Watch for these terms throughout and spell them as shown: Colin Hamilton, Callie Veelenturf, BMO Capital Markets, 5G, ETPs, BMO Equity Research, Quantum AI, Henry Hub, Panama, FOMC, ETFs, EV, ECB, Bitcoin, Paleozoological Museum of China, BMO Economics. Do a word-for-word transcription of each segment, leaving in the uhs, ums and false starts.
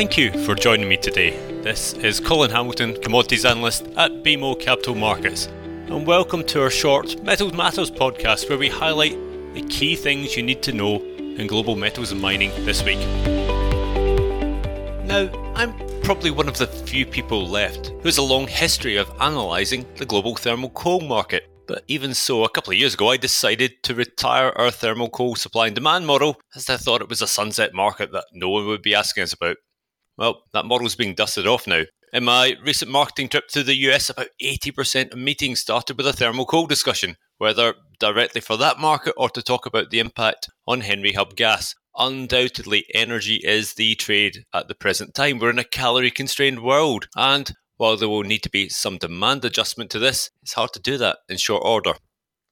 Thank you for joining me today. This is Colin Hamilton, Commodities Analyst at B M O Capital Markets, and welcome to our short Metals Matters podcast, where we highlight the key things you need to know in global metals and mining this week. Now, I'm probably one of the few people left who has a long history of analysing the global thermal coal market, but even so, a couple of years ago I decided to retire our thermal coal supply and demand model, as I thought it was a sunset market that no one would be asking us about. Well, that model's being dusted off now. In my recent marketing trip to the U S, about eighty percent of meetings started with a thermal coal discussion, whether directly for that market or to talk about the impact on Henry Hub gas. Undoubtedly, energy is the trade at the present time. We're in a calorie-constrained world, and while there will need to be some demand adjustment to this, it's hard to do that in short order.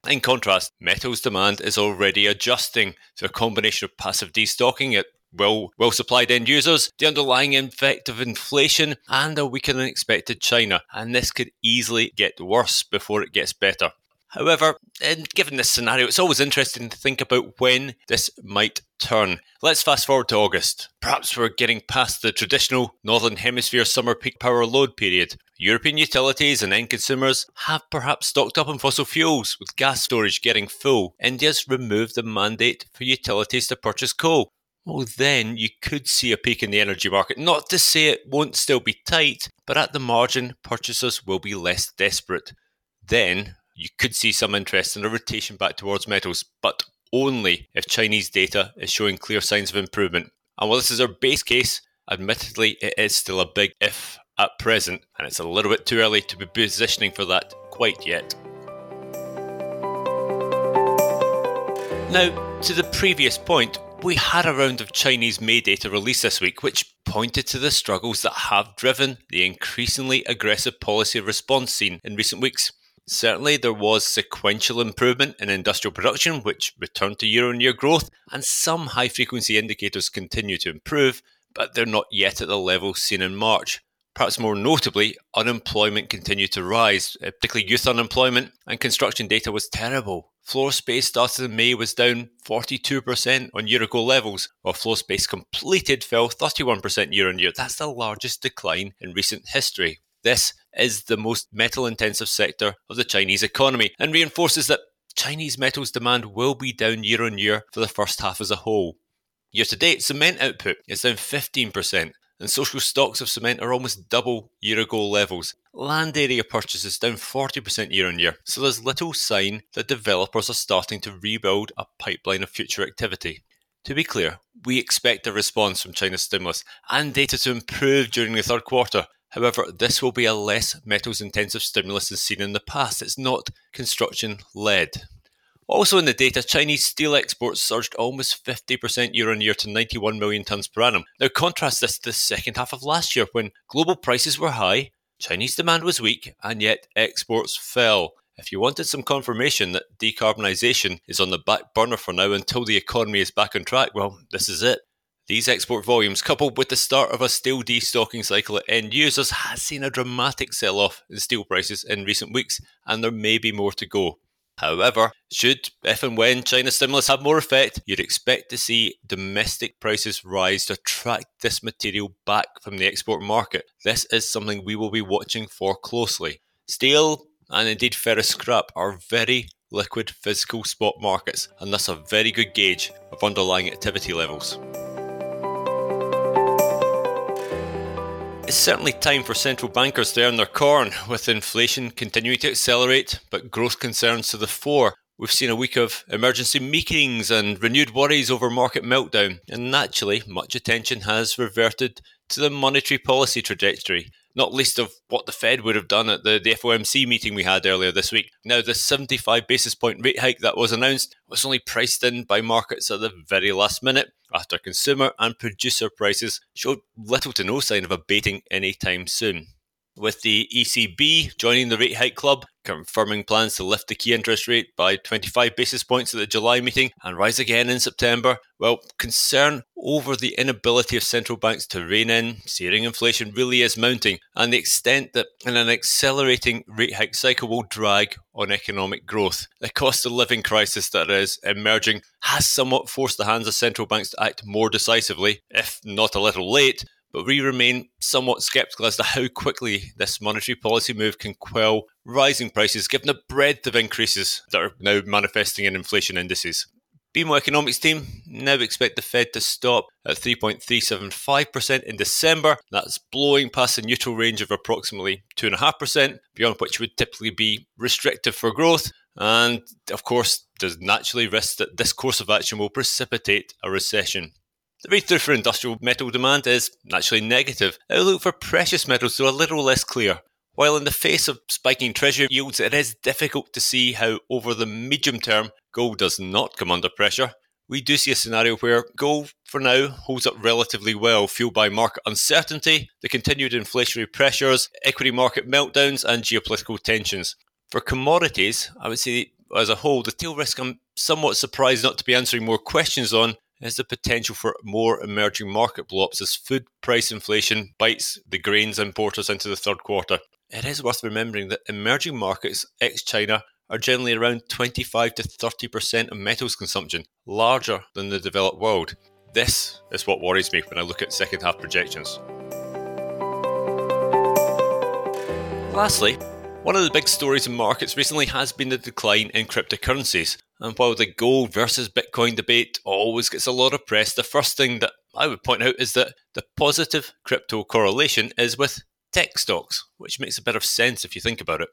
In contrast, metals demand is already adjusting through a combination of passive destocking at Well, well-supplied end users, the underlying effect of inflation, and a weaker-than-expected China, and this could easily get worse before it gets better. However, and given this scenario, it's always interesting to think about when this might turn. Let's fast forward to August. Perhaps we're getting past the traditional Northern Hemisphere summer peak power load period. European utilities and end consumers have perhaps stocked up on fossil fuels, with gas storage getting full. India's removed the mandate for utilities to purchase coal. Well, then you could see a peak in the energy market. Not to say it won't still be tight, but at the margin, purchasers will be less desperate. Then you could see some interest in a rotation back towards metals, but only if Chinese data is showing clear signs of improvement. And while this is our base case, admittedly, it is still a big if at present, and it's a little bit too early to be positioning for that quite yet. Now, to the previous point, we had a round of Chinese May data released this week, which pointed to the struggles that have driven the increasingly aggressive policy response seen in recent weeks. Certainly, there was sequential improvement in industrial production, which returned to year-on-year growth, and some high-frequency indicators continue to improve, but they're not yet at the level seen in March. Perhaps more notably, unemployment continued to rise, particularly youth unemployment, and construction data was terrible. Floor space started in May was down forty-two percent on year-ago levels, while floor space completed fell thirty-one percent year-on-year. That's the largest decline in recent history. This is the most metal-intensive sector of the Chinese economy and reinforces that Chinese metals demand will be down year-on-year for the first half as a whole. Year-to-date, cement output is down fifteen percent, and social stocks of cement are almost double year-ago levels. Land area purchases down forty percent year-on-year, so there's little sign that developers are starting to rebuild a pipeline of future activity. To be clear, we expect a response from China's stimulus and data to improve during the third quarter. However, this will be a less metals-intensive stimulus than seen in the past. It's not construction-led. Also in the data, Chinese steel exports surged almost fifty percent year-on-year to ninety-one million tonnes per annum. Now contrast this to the second half of last year when global prices were high, Chinese demand was weak, and yet exports fell. If you wanted some confirmation that decarbonisation is on the back burner for now until the economy is back on track, well, this is it. These export volumes, coupled with the start of a steel destocking cycle at end users, has seen a dramatic sell-off in steel prices in recent weeks, and there may be more to go. However, should, if and when China's stimulus have more effect, you'd expect to see domestic prices rise to attract this material back from the export market. This is something we will be watching for closely. Steel and indeed ferrous scrap are very liquid physical spot markets, and thus a very good gauge of underlying activity levels. It's certainly time for central bankers to earn their corn, with inflation continuing to accelerate, but growth concerns to the fore. We've seen a week of emergency meetings and renewed worries over market meltdown, and naturally, much attention has reverted to the monetary policy trajectory, not least of what the Fed would have done at the, the F O M C meeting we had earlier this week. Now, the seventy-five basis point rate hike that was announced was only priced in by markets at the very last minute, after consumer and producer prices showed little to no sign of abating anytime soon. With the E C B joining the rate hike club, confirming plans to lift the key interest rate by twenty-five basis points at the July meeting and rise again in September, well, concern over the inability of central banks to rein in searing inflation really is mounting, and the extent that in an accelerating rate hike cycle will drag on economic growth. The cost of living crisis that is emerging has somewhat forced the hands of central banks to act more decisively, if not a little late, but we remain somewhat sceptical as to how quickly this monetary policy move can quell rising prices, given the breadth of increases that are now manifesting in inflation indices. B M O Economics team now expect the Fed to stop at three point three seven five percent in December. That's blowing past the neutral range of approximately two point five percent, beyond which would typically be restrictive for growth. And of course, there's naturally risk that this course of action will precipitate a recession. The read-through for industrial metal demand is naturally negative. Outlook for precious metals though a little less clear. While in the face of spiking treasury yields, it is difficult to see how over the medium term gold does not come under pressure. We do see a scenario where gold, for now, holds up relatively well, fueled by market uncertainty, the continued inflationary pressures, equity market meltdowns, and geopolitical tensions. For commodities, I would say as a whole, the tail risk I'm somewhat surprised not to be answering more questions on is the potential for more emerging market blops as food price inflation bites the grains importers into the third quarter. It is worth remembering that emerging markets ex-China are generally around twenty-five to thirty percent of metals consumption, larger than the developed world. This is what worries me when I look at second half projections. Lastly, one of the big stories in markets recently has been the decline in cryptocurrencies. And while the gold versus Bitcoin debate always gets a lot of press, the first thing that I would point out is that the positive crypto correlation is with tech stocks, which makes a bit of sense if you think about it.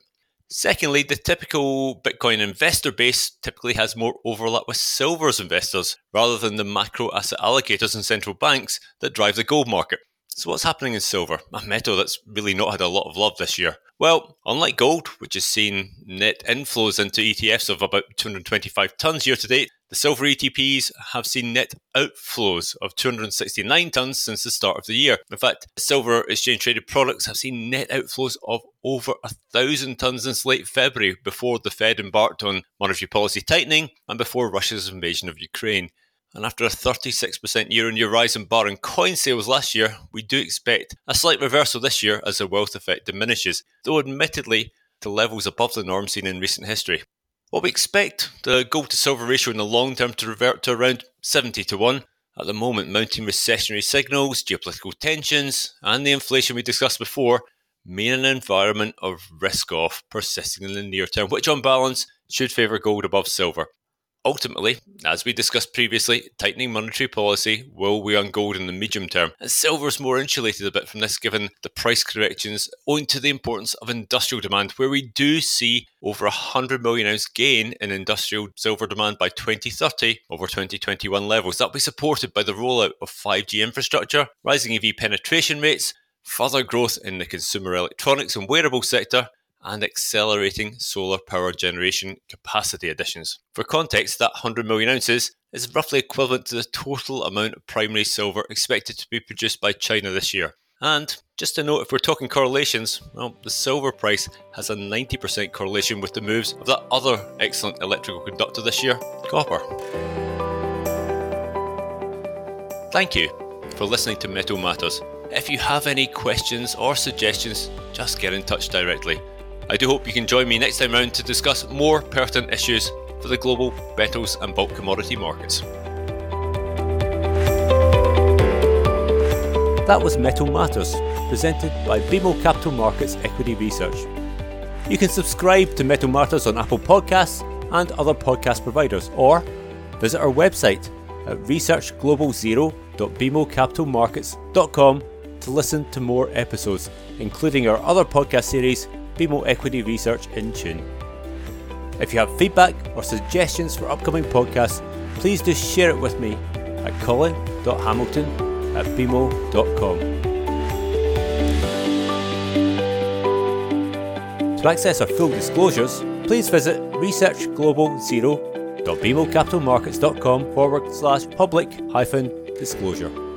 Secondly, the typical Bitcoin investor base typically has more overlap with silver's investors rather than the macro asset allocators and central banks that drive the gold market. So what's happening in silver, a metal that's really not had a lot of love this year? Well, unlike gold, which has seen net inflows into E T Fs of about two hundred twenty-five tonnes year to date, the silver E T Ps have seen net outflows of two hundred sixty-nine tonnes since the start of the year. In fact, silver exchange-traded products have seen net outflows of over one thousand tonnes since late February, before the Fed embarked on monetary policy tightening and before Russia's invasion of Ukraine. And after a thirty-six percent year-on-year rise in bar and coin sales last year, we do expect a slight reversal this year as the wealth effect diminishes, though admittedly to levels above the norm seen in recent history. What we expect, the gold to silver ratio in the long term to revert to around seventy to one. At the moment, mounting recessionary signals, geopolitical tensions, and the inflation we discussed before mean an environment of risk-off persisting in the near term, which on balance should favour gold above silver. Ultimately, as we discussed previously, tightening monetary policy will weigh on gold in the medium term, and silver is more insulated a bit from this given the price corrections owing to the importance of industrial demand, where we do see over a one hundred million ounce gain in industrial silver demand by twenty thirty over twenty twenty-one levels. That will be supported by the rollout of five G infrastructure, rising E V penetration rates, further growth in the consumer electronics and wearable sector, and accelerating solar power generation capacity additions. For context, that one hundred million ounces is roughly equivalent to the total amount of primary silver expected to be produced by China this year. And just to note, if we're talking correlations, well, the silver price has a ninety percent correlation with the moves of that other excellent electrical conductor this year, copper. Thank you for listening to Metal Matters. If you have any questions or suggestions, just get in touch directly. I do hope you can join me next time round to discuss more pertinent issues for the global metals and bulk commodity markets. That was Metal Matters, presented by B M O Capital Markets Equity Research. You can subscribe to Metal Matters on Apple Podcasts and other podcast providers, or visit our website at research global zero dot b m o capital markets dot com to listen to more episodes, including our other podcast series, B M O Equity Research in Tune. If you have feedback or suggestions for upcoming podcasts, please do share it with me at colin dot hamilton at b m o dot com. To access our full disclosures, please visit research global zero dot b m o capital markets dot com forward slash public hyphen disclosure.